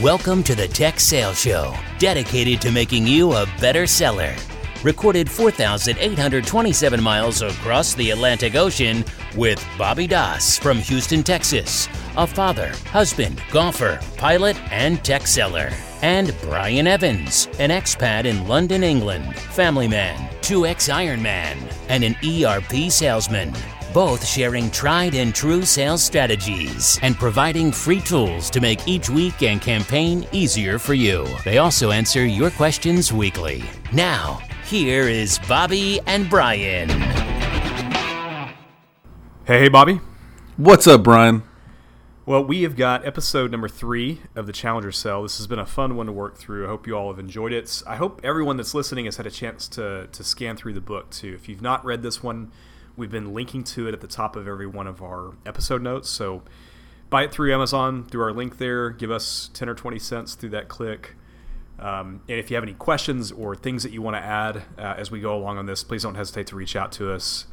Welcome to the Tech Sales Show, dedicated to making you a better seller. Recorded 4,827 miles across the Atlantic Ocean with Bobby Das from Houston, Texas, a father, husband, golfer, pilot, and tech seller. And Brian Evans, an expat in London, England, family man, 2X Ironman, and an ERP salesman. Both sharing tried and true sales strategies and providing free tools to make each week and campaign easier for you. They also answer your questions weekly. Now, here is Bobby and Brian. Hey, Bobby. What's up, Brian? Well, we have got episode number 3 of the Challenger Sale. This has been a fun one to work through. I hope you all have enjoyed it. I hope everyone that's listening has had a chance to scan through the book, too. If you've not read this one, we've been linking to it at the top of every one of our episode notes. So buy it through Amazon, through our link there. Give us 10 or 20 cents through that click. And if you have any questions or things that you want to add as we go along on this, please don't hesitate to reach out to us.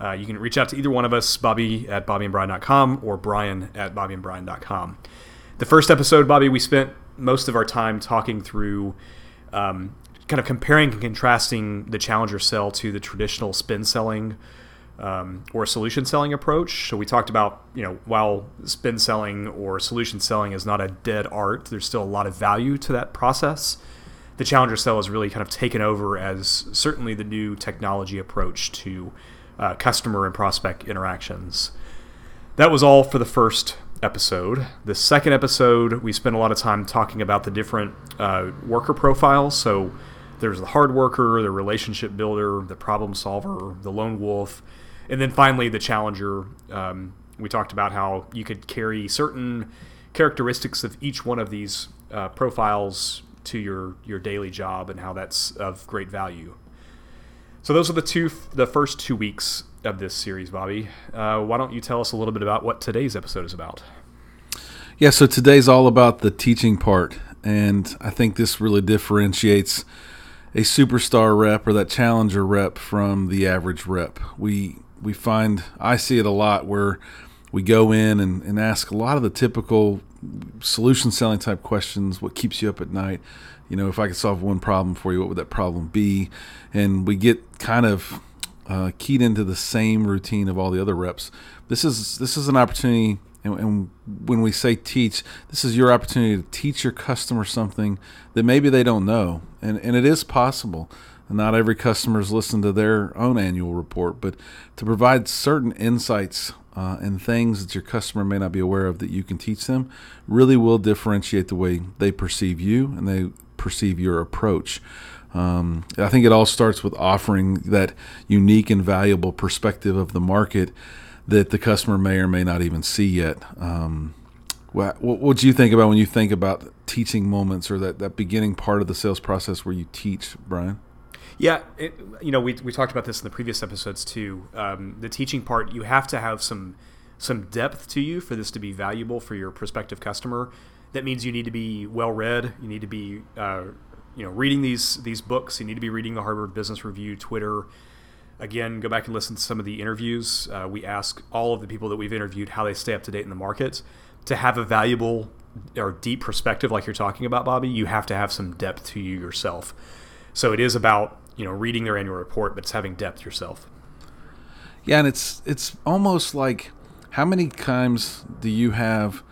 You can reach out to either one of us, Bobby at bobbyandbrian.com or Brian at bobbyandbrian.com. The first episode, Bobby, we spent most of our time talking through kind of comparing and contrasting the Challenger Sale to the traditional SPIN selling or solution selling approach. So we talked about, while SPIN selling or solution selling is not a dead art, there's still a lot of value to that process. The Challenger Sale has really kind of taken over as certainly the new technology approach to customer and prospect interactions. That was all for the first episode. The second episode, we spent a lot of time talking about the different worker profiles. So there's the hard worker, the relationship builder, the problem solver, the lone wolf. And then finally, the challenger. We talked about how you could carry certain characteristics of each one of these profiles to your daily job and how that's of great value. So those are the first 2 weeks of this series, Bobby. Why don't you tell us a little bit about what today's episode is about? Yeah, so today's all about the teaching part. And I think this really differentiates a superstar rep or that challenger rep from the average rep. We find, I see it a lot where we go in and ask a lot of the typical solution selling type questions. What keeps you up at night? If I could solve one problem for you, what would that problem be? And we get kind of keyed into the same routine of all the other reps. This is an opportunity, and when we say teach, this is your opportunity to teach your customer something that maybe they don't know. And it is possible. Not every customer is listening to their own annual report, but to provide certain insights and things that your customer may not be aware of that you can teach them really will differentiate the way they perceive you and they perceive your approach. I think it all starts with offering that unique and valuable perspective of the market that the customer may or may not even see yet. What do you think about when you think about teaching moments or that beginning part of the sales process where you teach, Brian? Yeah, we talked about this in the previous episodes too. The teaching part, you have to have some depth to you for this to be valuable for your prospective customer. That means you need to be well read. You need to be reading these books. You need to be reading the Harvard Business Review, Twitter. Again, go back and listen to some of the interviews. We ask all of the people that we've interviewed how they stay up to date in the market. To have a valuable or deep perspective like you're talking about, Bobby, you have to have some depth to you yourself. So it is about, reading their annual report, but it's having depth yourself. Yeah, and it's almost like how many times do you have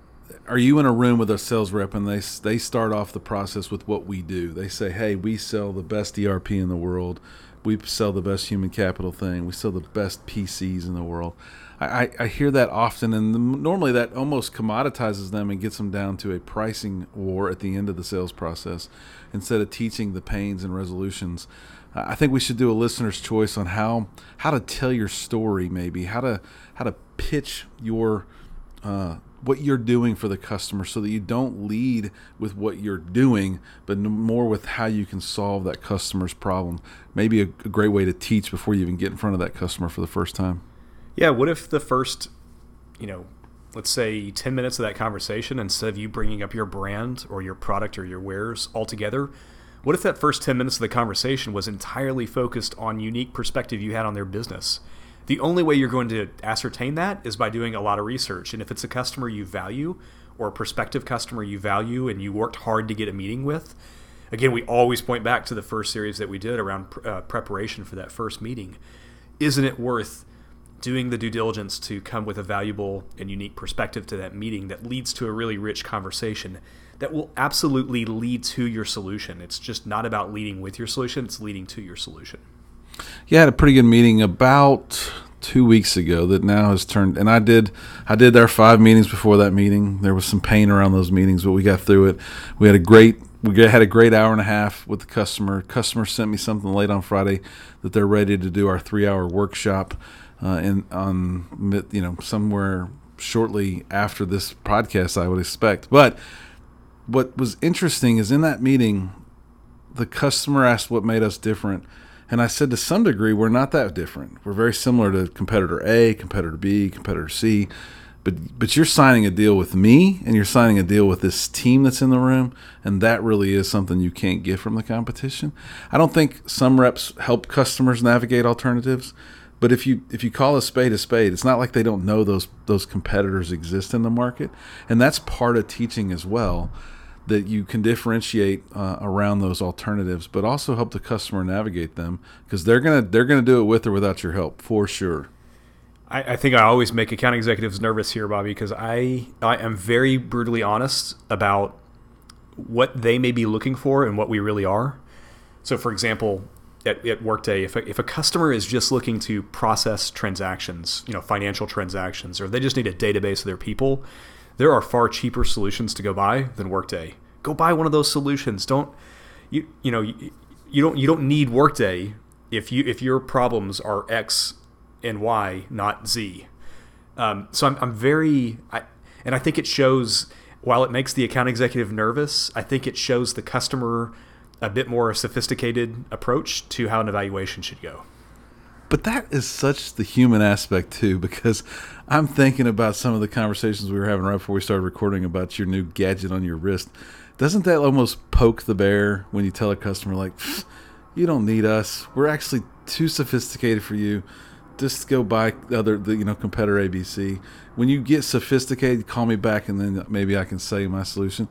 – are you in a room with a sales rep and they start off the process with what we do? They say, hey, we sell the best ERP in the world. We sell the best human capital thing. We sell the best PCs in the world. I hear that often, and normally that almost commoditizes them and gets them down to a pricing war at the end of the sales process instead of teaching the pains and resolutions. I think we should do a listener's choice on how to tell your story, maybe how to pitch your what you're doing for the customer so that you don't lead with what you're doing, but more with how you can solve that customer's problem. Maybe a great way to teach before you even get in front of that customer for the first time. Yeah. What if the first, let's say 10 minutes of that conversation, instead of you bringing up your brand or your product or your wares altogether, what if that first 10 minutes of the conversation was entirely focused on unique perspective you had on their business? The only way you're going to ascertain that is by doing a lot of research. And if it's a customer you value or prospective customer you value and you worked hard to get a meeting with. Again, we always point back to the first series that we did around preparation for that first meeting. Isn't it worth doing the due diligence to come with a valuable and unique perspective to that meeting that leads to a really rich conversation that will absolutely lead to your solution? It's just not about leading with your solution, it's leading to your solution. Yeah, I had a pretty good meeting about 2 weeks ago that now has turned, and I did our 5 meetings before that meeting. There was some pain around those meetings, but we got through it. We had a great hour and a half with the customer. Customer sent me something late on Friday that they're ready to do our 3-hour workshop somewhere shortly after this podcast, I would expect. But what was interesting is in that meeting, the customer asked what made us different. And I said, to some degree, we're not that different. We're very similar to competitor A, competitor B, competitor C. But you're signing a deal with me, and you're signing a deal with this team that's in the room, and that really is something you can't get from the competition. I don't think some reps help customers navigate alternatives, but if you call a spade, it's not like they don't know those competitors exist in the market. And that's part of teaching as well, that you can differentiate around those alternatives, but also help the customer navigate them, because they're gonna do it with or without your help for sure. I think I always make account executives nervous here, Bobby, because I am very brutally honest about what they may be looking for and what we really are. So, for example, at Workday, if a customer is just looking to process transactions, financial transactions, or if they just need a database of their people, there are far cheaper solutions to go buy than Workday. Go buy one of those solutions. You don't need Workday if your problems are X and Y, not Z. So I think it shows, while it makes the account executive nervous, I think it shows the customer a bit more sophisticated approach to how an evaluation should go. But that is such the human aspect too, because I'm thinking about some of the conversations we were having right before we started recording about your new gadget on your wrist. Doesn't that almost poke the bear when you tell a customer, like, you don't need us. We're actually too sophisticated for you. Just go buy competitor ABC. When you get sophisticated, call me back, and then maybe I can sell you my solution.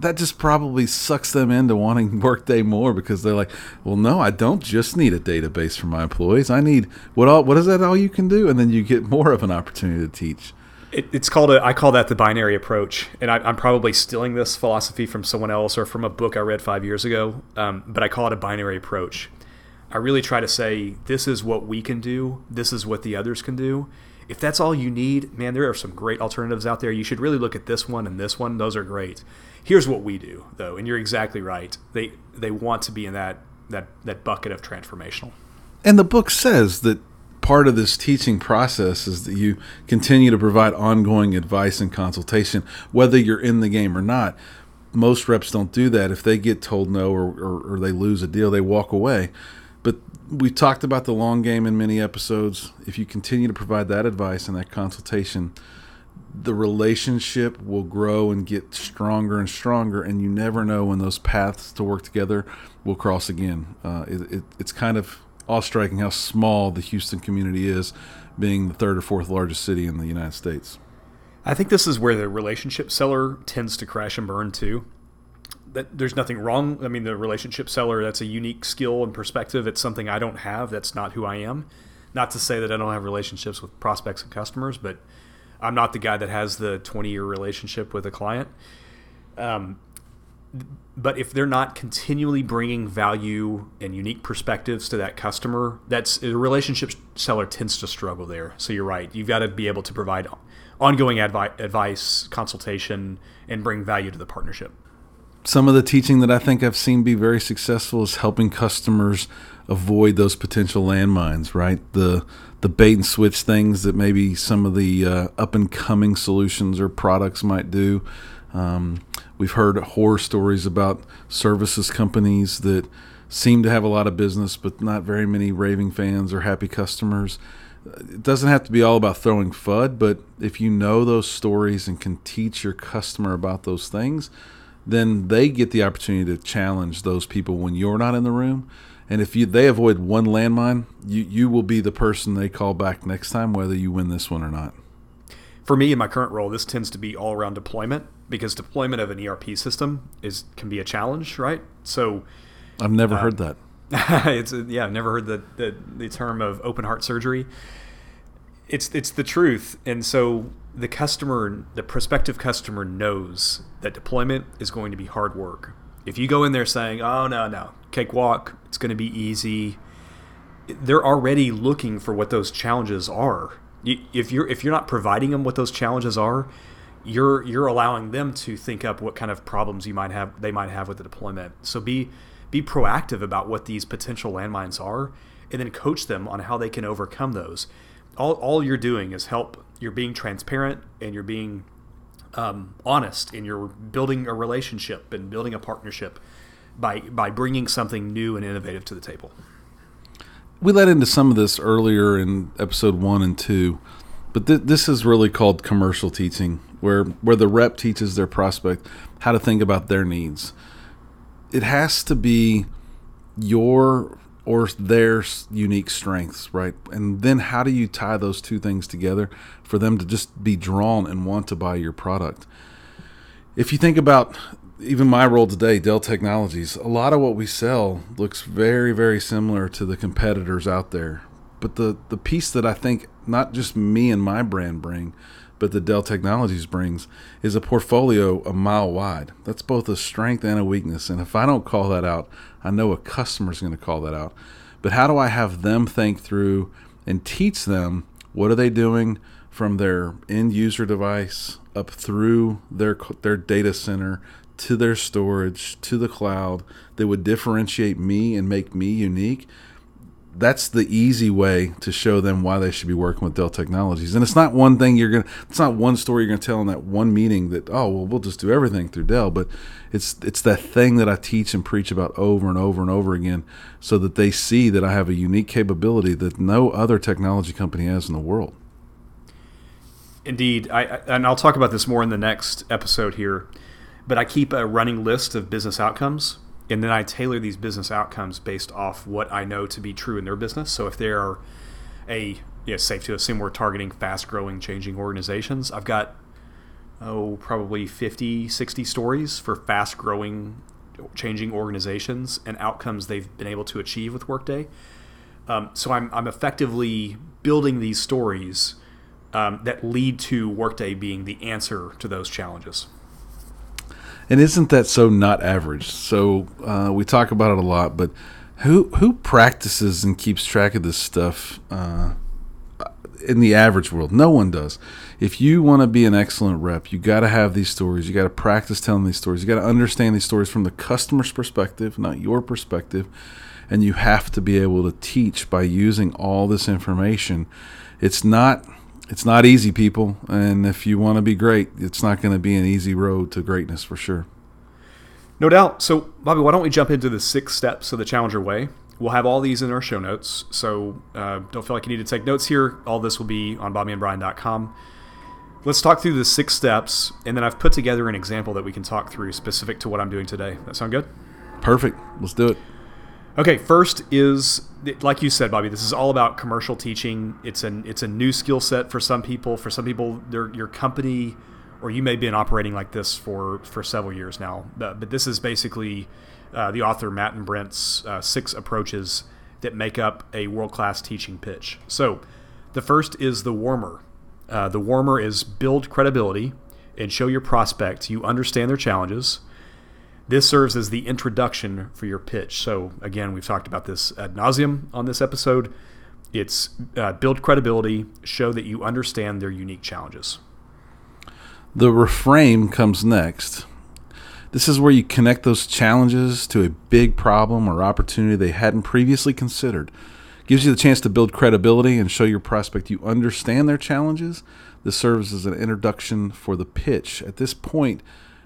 That just probably sucks them into wanting Workday more, because they're like, well, no, I don't just need a database for my employees. I need what is that all you can do? And then you get more of an opportunity to teach. It's called I call that the binary approach, and I'm probably stealing this philosophy from someone else or from a book I read 5 years ago, but I call it a binary approach. I really try to say, this is what we can do. This is what the others can do. If that's all you need, man, there are some great alternatives out there. You should really look at this one and this one. Those are great. Here's what we do, though, and you're exactly right. They want to be in that bucket of transformational. And the book says that part of this teaching process is that you continue to provide ongoing advice and consultation, whether you're in the game or not. Most reps don't do that. If they get told no or they lose a deal, they walk away. But we've talked about the long game in many episodes. If you continue to provide that advice and that consultation, the relationship will grow and get stronger and stronger, and you never know when those paths to work together will cross again. It's kind of awe-striking how small the Houston community is, being the third or fourth largest city in the United States. I think this is where the relationship seller tends to crash and burn too. That there's nothing wrong. I mean, the relationship seller, that's a unique skill and perspective. It's something I don't have. That's not who I am. Not to say that I don't have relationships with prospects and customers, but I'm not the guy that has the 20-year relationship with a client. But if they're not continually bringing value and unique perspectives to that customer, the relationship seller tends to struggle there. So you're right. You've got to be able to provide ongoing advice, consultation, and bring value to the partnership. Some of the teaching that I think I've seen be very successful is helping customers avoid those potential landmines, right? The bait and switch things that maybe some of the up and coming solutions or products might do. We've heard horror stories about services companies that seem to have a lot of business, but not very many raving fans or happy customers. It doesn't have to be all about throwing FUD, but if you know those stories and can teach your customer about those things, then they get the opportunity to challenge those people when you're not in the room. And if they avoid one landmine, you will be the person they call back next time, whether you win this one or not. For me, in my current role, this tends to be all around deployment. because deployment of an ERP system can be a challenge, right? So I've never heard that. I've never heard the term of open heart surgery. It's the truth. And so the customer, the prospective customer, knows that deployment is going to be hard work. If you go in there saying, oh, no, cakewalk, it's going to be easy, they're already looking for what those challenges are. If you're not providing them what those challenges are, you're allowing them to think up what kind of problems they might have with the deployment. So be proactive about what these potential landmines are, and then coach them on how they can overcome those. All you're doing is help. You're being transparent, and you're being honest, and you're building a relationship and building a partnership by bringing something new and innovative to the table. We led into some of this earlier in episode 1 and 2, but this is really called commercial teaching, where the rep teaches their prospect how to think about their needs. It has to be your or their unique strengths, right? And then how do you tie those two things together for them to just be drawn and want to buy your product? If you think about even my role today, Dell Technologies, a lot of what we sell looks very, very similar to the competitors out there. But the piece that I think not just me and my brand bring, but the Dell Technologies brings, is a portfolio a mile wide. That's both a strength and a weakness. And if I don't call that out, I know a customer's going to call that out. But how do I have them think through and teach them what are they doing from their end user device up through their data center to their storage to the cloud that would differentiate me and make me unique? That's the easy way to show them why they should be working with Dell Technologies. And it's not one thing it's not one story you're gonna tell in that one meeting that, oh, well, we'll just do everything through Dell, but it's that thing that I teach and preach about over and over and over again, so that they see that I have a unique capability that no other technology company has in the world. Indeed, and I'll talk about this more in the next episode here, but I keep a running list of business outcomes. And then I tailor these business outcomes based off what I know to be true in their business. So if they are safe to assume we're targeting fast-growing, changing organizations, I've got probably 50, 60 stories for fast-growing, changing organizations and outcomes they've been able to achieve with Workday. So I'm effectively building these stories that lead to Workday being the answer to those challenges. And isn't that so not average? So we talk about it a lot, but who practices and keeps track of this stuff in the average world? No one does. If you want to be an excellent rep, you got to have these stories. You got to practice telling these stories. You got to understand these stories from the customer's perspective, not your perspective. And you have to be able to teach by using all this information. It's not easy, people, and if you want to be great, it's not going to be an easy road to greatness for sure. No doubt. So, Bobby, why don't we jump into the 6 steps of the Challenger Way? We'll have all these in our show notes, so don't feel like you need to take notes here. All this will be on bobbyandbrian.com. Let's talk through the 6 steps, and then I've put together an example that we can talk through specific to what I'm doing today. That sound good? Perfect. Let's do it. Okay, first is, like you said, Bobby, this is all about commercial teaching. It's a new skill set for some people. For some people, your company, or you may have been operating like this for several years now. But this is basically the author Matt and Brent's 6 approaches that make up a world-class teaching pitch. So the first is the warmer. The warmer is build credibility and show your prospect you understand their challenges. This serves as the introduction for your pitch. So again, we've talked about this ad nauseum on this episode. It's build credibility, show that you understand their unique challenges. The reframe comes next. This is where you connect those challenges to a big problem or opportunity they hadn't previously considered. It gives you the chance to build credibility and show your prospect you understand their challenges. This serves as an introduction for the pitch. At this point,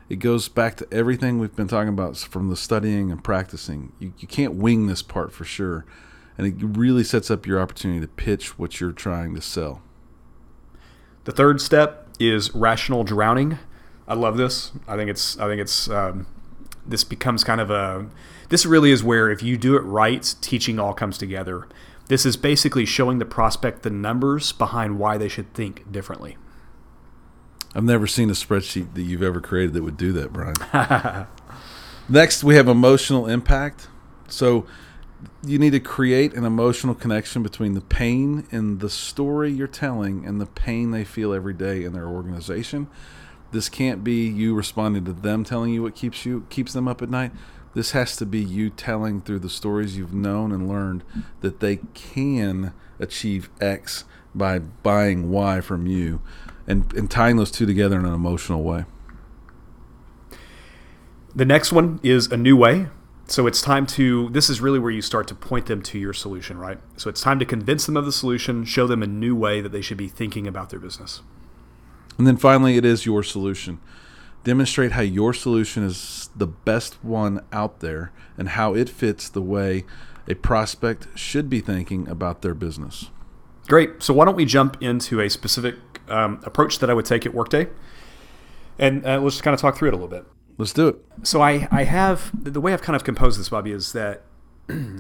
it goes back to everything we've been talking about from the studying and practicing. You can't wing this part for sure. And it really sets up your opportunity to pitch what you're trying to sell. The third step is rational drowning. I love this. I think it's this becomes kind of this really is where, if you do it right, teaching all comes together. This is basically showing the prospect the numbers behind why they should think differently. I've never seen a spreadsheet that you've ever created that would do that, Brian. Next, we have emotional impact. So you need to create an emotional connection between the pain in the story you're telling and the pain they feel every day in their organization. This can't be you responding to them telling you what keeps them up at night. This has to be you telling through the stories you've known and learned that they can achieve X by buying Y from you, and tying those two together in an emotional way. The next one is a new way. So it's time to, this is really where you start to point them to your solution, right? So it's time to convince them of the solution, show them a new way that they should be thinking about their business. And then finally, it is your solution. Demonstrate how your solution is the best one out there and how it fits the way a prospect should be thinking about their business. Great. So why don't we jump into a specific approach that I would take at Workday? And we'll just kind of talk through it a little bit. Let's do it. So I have, the way I've kind of composed this, Bobby, is that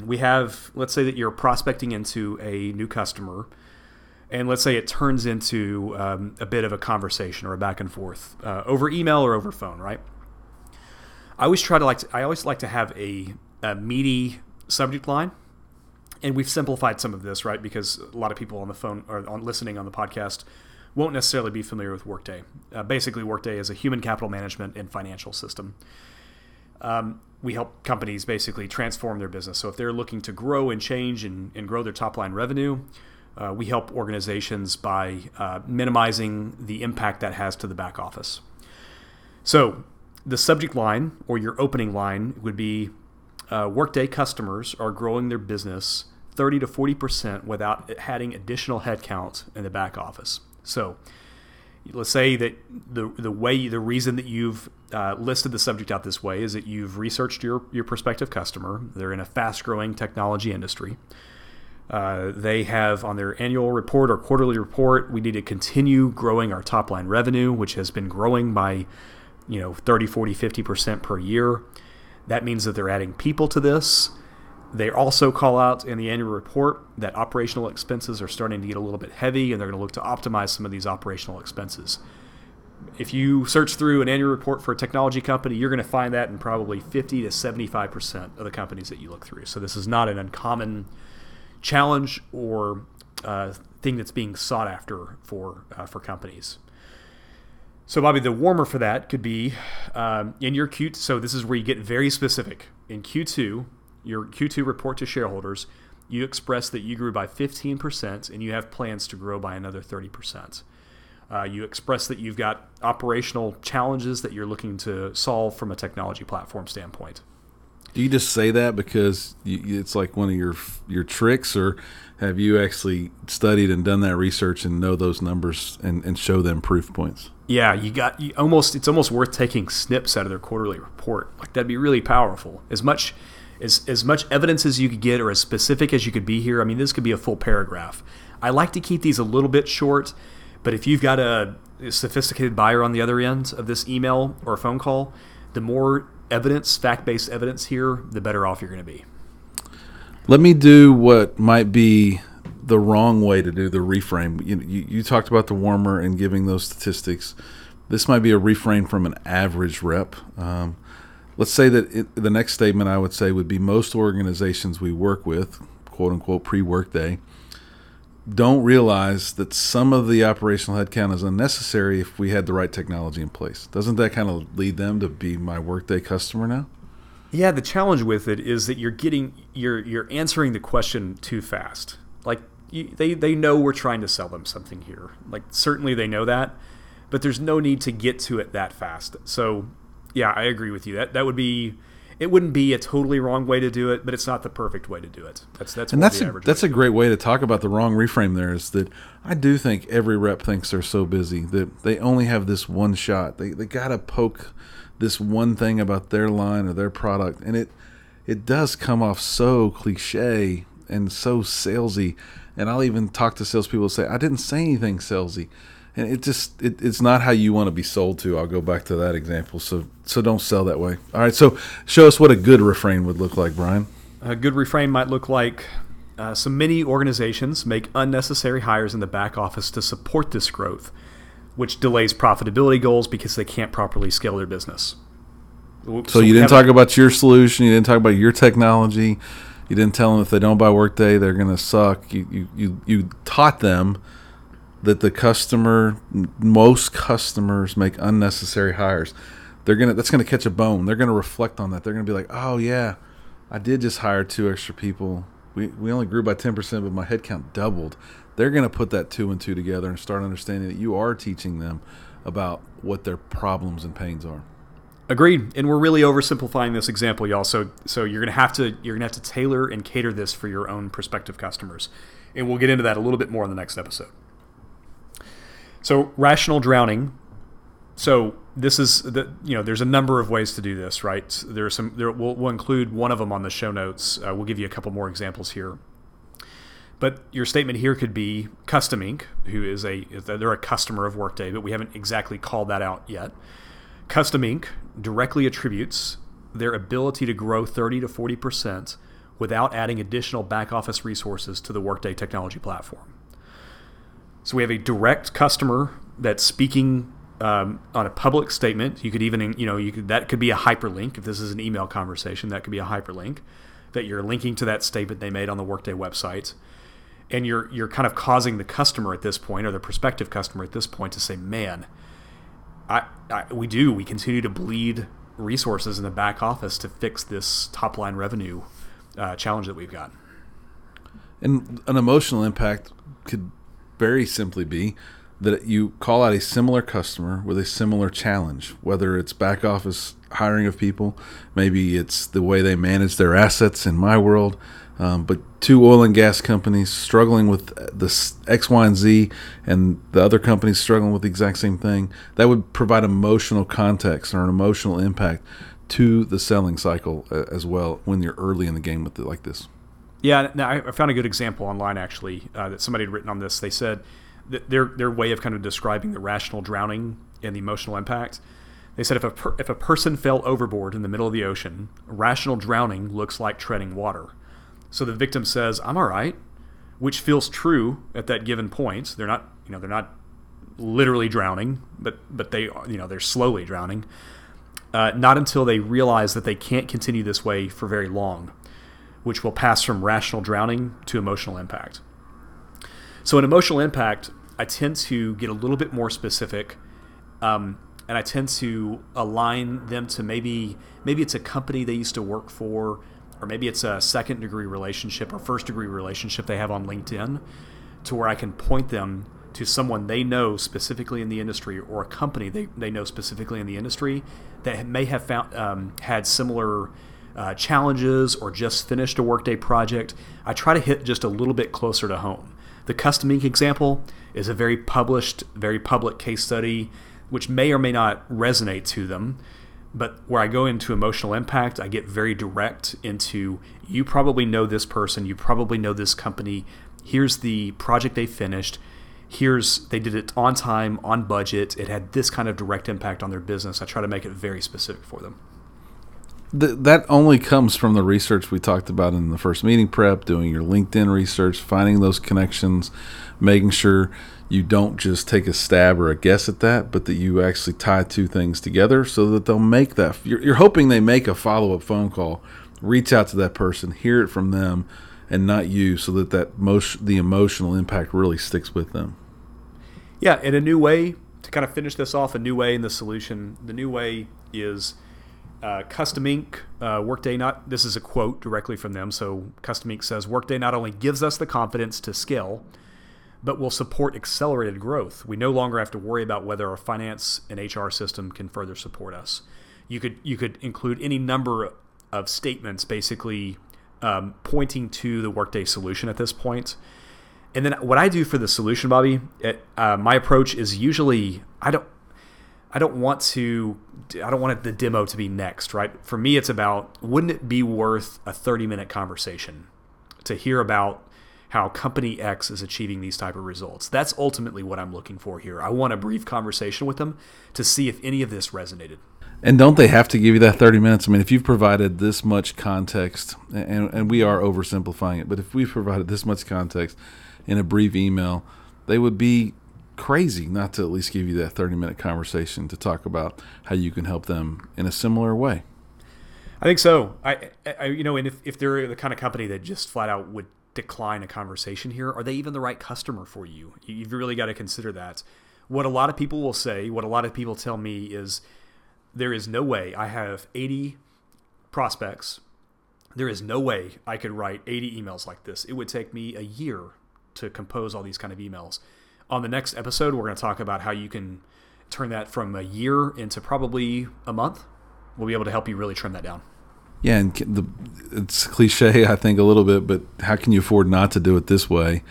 we have, let's say that you're prospecting into a new customer. And let's say it turns into a bit of a conversation or a back and forth over email or over phone, right? I always like to have a meaty subject line, and we've simplified some of this, right? Because a lot of people on the phone or listening on the podcast won't necessarily be familiar with Workday. Basically, Workday is a human capital management and financial system. We help companies basically transform their business. So if they're looking to grow and change and grow their top line revenue, we help organizations by minimizing the impact that has to the back office. So the subject line or your opening line would be Workday customers are growing their business 30 to 40% without adding additional headcount in the back office. So let's say that the reason that you've listed the subject out this way is that you've researched your prospective customer. They're in a fast-growing technology industry. They have on their annual report or quarterly report, we need to continue growing our top line revenue, which has been growing by, 30, 40, 50% per year. That means that they're adding people to this. They also call out in the annual report that operational expenses are starting to get a little bit heavy, and they're going to look to optimize some of these operational expenses. If you search through an annual report for a technology company, you're going to find that in probably 50 to 75% of the companies that you look through. So this is not an uncommon challenge or thing that's being sought after for companies. So, Bobby, the warmer for that could be in your Q2. So this is where you get very specific. In Q2, your Q2 report to shareholders, you express that you grew by 15% and you have plans to grow by another 30%. You express that you've got operational challenges that you're looking to solve from a technology platform standpoint. Do you just say that because it's like one of your tricks, or have you actually studied and done that research and know those numbers and show them proof points? Yeah, it's almost worth taking snips out of their quarterly report. Like that'd be really powerful. As much evidence as you could get, or as specific as you could be here. I mean, this could be a full paragraph. I like to keep these a little bit short, but if you've got a sophisticated buyer on the other end of this email or phone call, the more evidence, fact-based evidence here, the better off you're going to be. Let me do what might be the wrong way to do the reframe. You talked about the warmer and giving those statistics. This might be a reframe from an average rep. Let's say that the next statement I would say would be most organizations we work with, quote-unquote pre-Workday, don't realize that some of the operational headcount is unnecessary if we had the right technology in place. Doesn't that kind of lead them to be my Workday customer now? Yeah, the challenge with it is that you're answering the question too fast. Like they know we're trying to sell them something here. Like certainly they know that, but there's no need to get to it that fast. So yeah, I agree with you. That would be. It wouldn't be a totally wrong way to do it, but it's not the perfect way to do it. That's a great way to talk about the wrong reframe there, is that I do think every rep thinks they're so busy that they only have this one shot. They got to poke this one thing about their line or their product, and it does come off so cliche and so salesy. And I'll even talk to salespeople and say, I didn't say anything salesy. And it's not how you want to be sold to. I'll go back to that example. So don't sell that way. All right. So show us what a good reframe would look like, Brian. A good reframe might look like so many organizations make unnecessary hires in the back office to support this growth. which delays profitability goals because they can't properly scale their business. So you didn't talk about your solution. You didn't talk about your technology. You didn't tell them if they don't buy Workday, they're going to suck. You taught them that the customer, most customers make unnecessary hires. That's going to catch a bone. They're going to reflect on that. They're going to be like, oh yeah, I did just hire 2 extra people. We only grew by 10%, but my headcount doubled. They're going to put that 2 and 2 together and start understanding that you are teaching them about what their problems and pains are. Agreed. And we're really oversimplifying this example, y'all. So you're gonna have to tailor and cater this for your own prospective customers. And we'll get into that a little bit more in the next episode. So rational drowning. So this is there's a number of ways to do this, right? We'll include one of them on the show notes. We'll give you a couple more examples here. But your statement here could be Custom Inc., they're a customer of Workday, but we haven't exactly called that out yet. Custom Inc. directly attributes their ability to grow 30 to 40% without adding additional back office resources to the Workday technology platform. So we have a direct customer that's speaking on a public statement. You could even, that could be a hyperlink. If this is an email conversation, that could be a hyperlink that you're linking to that statement they made on the Workday website. And you're kind of causing the customer at this point, or the prospective customer at this point, to say, man, we continue to bleed resources in the back office to fix this top line revenue challenge that we've got. And an emotional impact could very simply be that you call out a similar customer with a similar challenge, whether it's back office hiring of people, maybe it's the way they manage their assets in my world, but 2 oil and gas companies struggling with this X, Y, and Z, and the other companies struggling with the exact same thing. That would provide emotional context or an emotional impact to the selling cycle as well when you're early in the game with it like this. Yeah, now I found a good example online actually that somebody had written on this. They said that their way of kind of describing the rational drowning and the emotional impact. They said if a person fell overboard in the middle of the ocean, rational drowning looks like treading water. So the victim says, "I'm all right," which feels true at that given point. They're not, they're not literally drowning, but they, they're slowly drowning. Not until they realize that they can't continue this way for very long, which will pass from rational drowning to emotional impact. So in emotional impact, I tend to get a little bit more specific, and I tend to align them to maybe it's a company they used to work for, or maybe it's a second degree relationship or first degree relationship they have on LinkedIn, to where I can point them to someone they know specifically in the industry, or a company they know specifically in the industry that may have found had similar challenges or just finished a Workday project. I try to hit just a little bit closer to home. The Custom Inc. example is a very published, very public case study, which may or may not resonate to them. But where I go into emotional impact, I get very direct into, you probably know this person, you probably know this company, here's the project they finished, they did it on time, on budget, it had this kind of direct impact on their business. I try to make it very specific for them. That only comes from the research we talked about in the first meeting prep, doing your LinkedIn research, finding those connections, making sure you don't just take a stab or a guess at that, but that you actually tie 2 things together so that they'll make that. You're hoping they make a follow-up phone call, reach out to that person, hear it from them, and not you, so that the emotional impact really sticks with them. Yeah, and a new way to kind of finish this off, a new way in the solution, the new way is Custom Inc., Workday not, this is a quote directly from them, so Custom Inc. says, "Workday not only gives us the confidence to scale, but will support accelerated growth. We no longer have to worry about whether our finance and HR system can further support us." You could include any number of statements basically pointing to the Workday solution at this point. And then what I do for the solution, Bobby, my approach is usually I don't want the demo to be next, right? For me, it's about, wouldn't it be worth a 30-minute conversation to hear about how company X is achieving these type of results? That's ultimately what I'm looking for here. I want a brief conversation with them to see if any of this resonated. And don't they have to give you that 30 minutes? I mean, if you've provided this much context, and we are oversimplifying it, but if we've provided this much context in a brief email, they would be crazy not to at least give you that 30-minute conversation to talk about how you can help them in a similar way. I think so. I you know, and if they're the kind of company that just flat out would decline a conversation here, are they even the right customer for you? You've really got to consider that. What a lot of people will say, what a lot of people tell me is, there is no way I have 80 prospects. There is no way I could write 80 emails like this. It would take me a year to compose all these kind of emails. On the next episode, we're going to talk about how you can turn that from a year into probably a month. We'll be able to help you really trim that down. Yeah, and it's cliche, I think, a little bit, but how can you afford not to do it this way?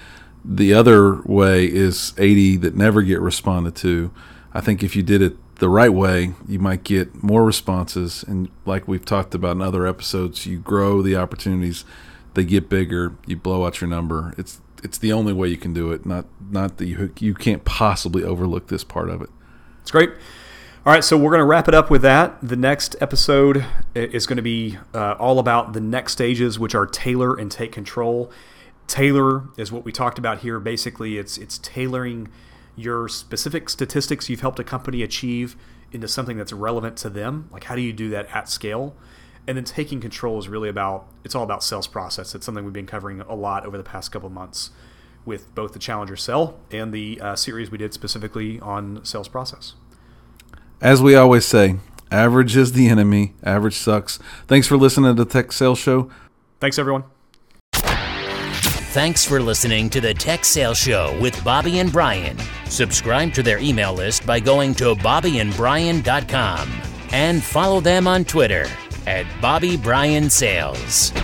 The other way is 80 that never get responded to. I think if you did it the right way, you might get more responses. And like we've talked about in other episodes, you grow the opportunities, they get bigger, you blow out your number. It's the only way you can do it, not that you can't possibly overlook this part of it. It's great. All right, so we're going to wrap it up with that. The next episode is going to be all about the next stages, which are tailor and take control. Tailor is what we talked about here. Basically, it's tailoring your specific statistics you've helped a company achieve into something that's relevant to them. Like, how do you do that at scale? And then taking control is really all about sales process. It's something we've been covering a lot over the past couple of months with both the Challenger Sale and the series we did specifically on sales process. As we always say, average is the enemy. Average sucks. Thanks for listening to the Tech Sales Show. Thanks, everyone. Thanks for listening to the Tech Sales Show with Bobby and Brian. Subscribe to their email list by going to bobbyandbrian.com and follow them on Twitter @BobbyBrianSales.